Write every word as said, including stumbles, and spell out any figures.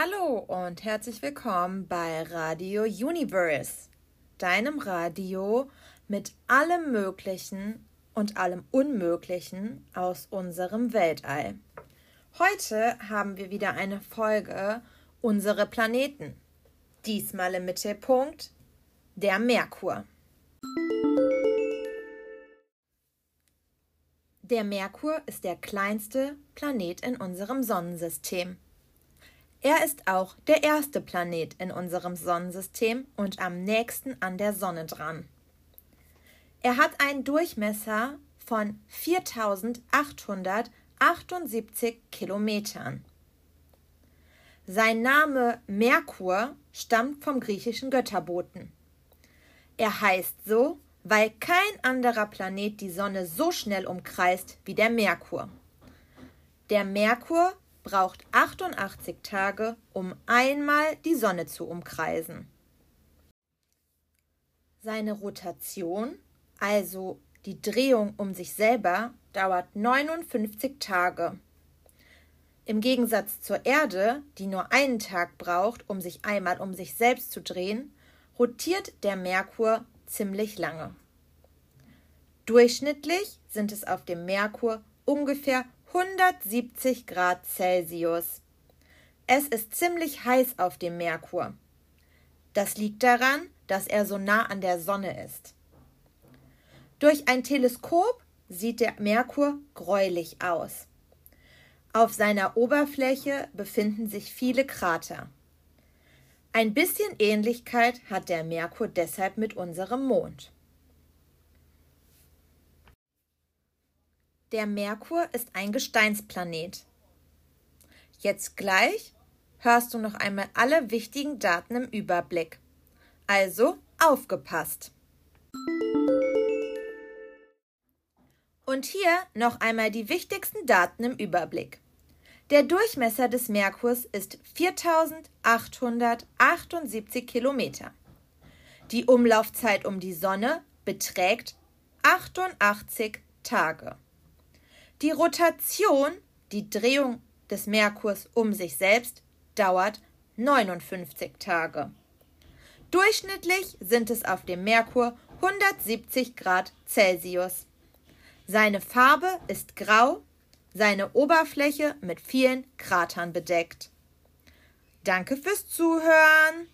Hallo und herzlich willkommen bei Radio Universe, deinem Radio mit allem Möglichen und allem Unmöglichen aus unserem Weltall. Heute haben wir wieder eine Folge Unsere Planeten, diesmal im Mittelpunkt der Merkur. Der Merkur ist der kleinste Planet in unserem Sonnensystem. Er ist auch der erste Planet in unserem Sonnensystem und am nächsten an der Sonne dran. Er hat einen Durchmesser von viertausendachthundertachtundsiebzig Kilometern. Sein Name Merkur stammt vom griechischen Götterboten. Er heißt so, weil kein anderer Planet die Sonne so schnell umkreist wie der Merkur. Der Merkur braucht achtundachtzig Tage, um einmal die Sonne zu umkreisen. Seine Rotation, also die Drehung um sich selber, dauert neunundfünfzig Tage. Im Gegensatz zur Erde, die nur einen Tag braucht, um sich einmal um sich selbst zu drehen, rotiert der Merkur ziemlich lange. Durchschnittlich sind es auf dem Merkur ungefähr hundertsiebzig Grad Celsius. Es ist ziemlich heiß auf dem Merkur. Das liegt daran, dass er so nah an der Sonne ist. Durch ein Teleskop sieht der Merkur gräulich aus. Auf seiner Oberfläche befinden sich viele Krater. Ein bisschen Ähnlichkeit hat der Merkur deshalb mit unserem Mond. Der Merkur ist ein Gesteinsplanet. Jetzt gleich hörst du noch einmal alle wichtigen Daten im Überblick. Also aufgepasst! Und hier noch einmal die wichtigsten Daten im Überblick. Der Durchmesser des Merkurs ist viertausendachthundertachtundsiebzig Kilometer. Die Umlaufzeit um die Sonne beträgt achtundachtzig Tage. Die Rotation, die Drehung des Merkurs um sich selbst, dauert neunundfünfzig Tage. Durchschnittlich sind es auf dem Merkur hundertsiebzig Grad Celsius. Seine Farbe ist grau, seine Oberfläche mit vielen Kratern bedeckt. Danke fürs Zuhören!